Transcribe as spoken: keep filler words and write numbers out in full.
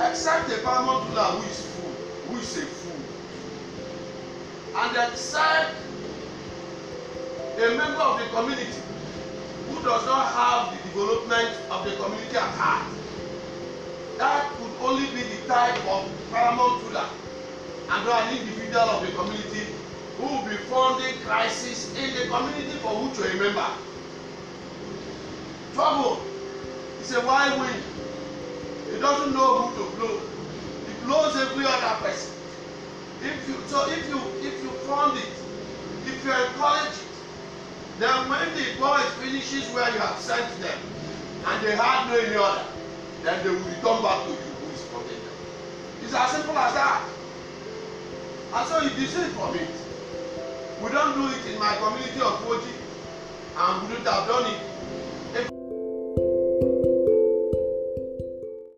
Except the paramount ruler who is fool, who is a fool, and except a member of the community who does not have the development of the community at heart, that could only be the type of paramount ruler and not an individual of the community who will be founding crisis in the community for who to remember. Trouble is a wild wind. It doesn't know who to blow. It blows every other person. If you so if you if you fund it, if you encourage it, then when the boys finishes where you have sent them and they have no any other, then they will return back to you who is funding them. It's as simple as that. And so you desist from it. We don't do it in my community of Kogi, and we don't have done it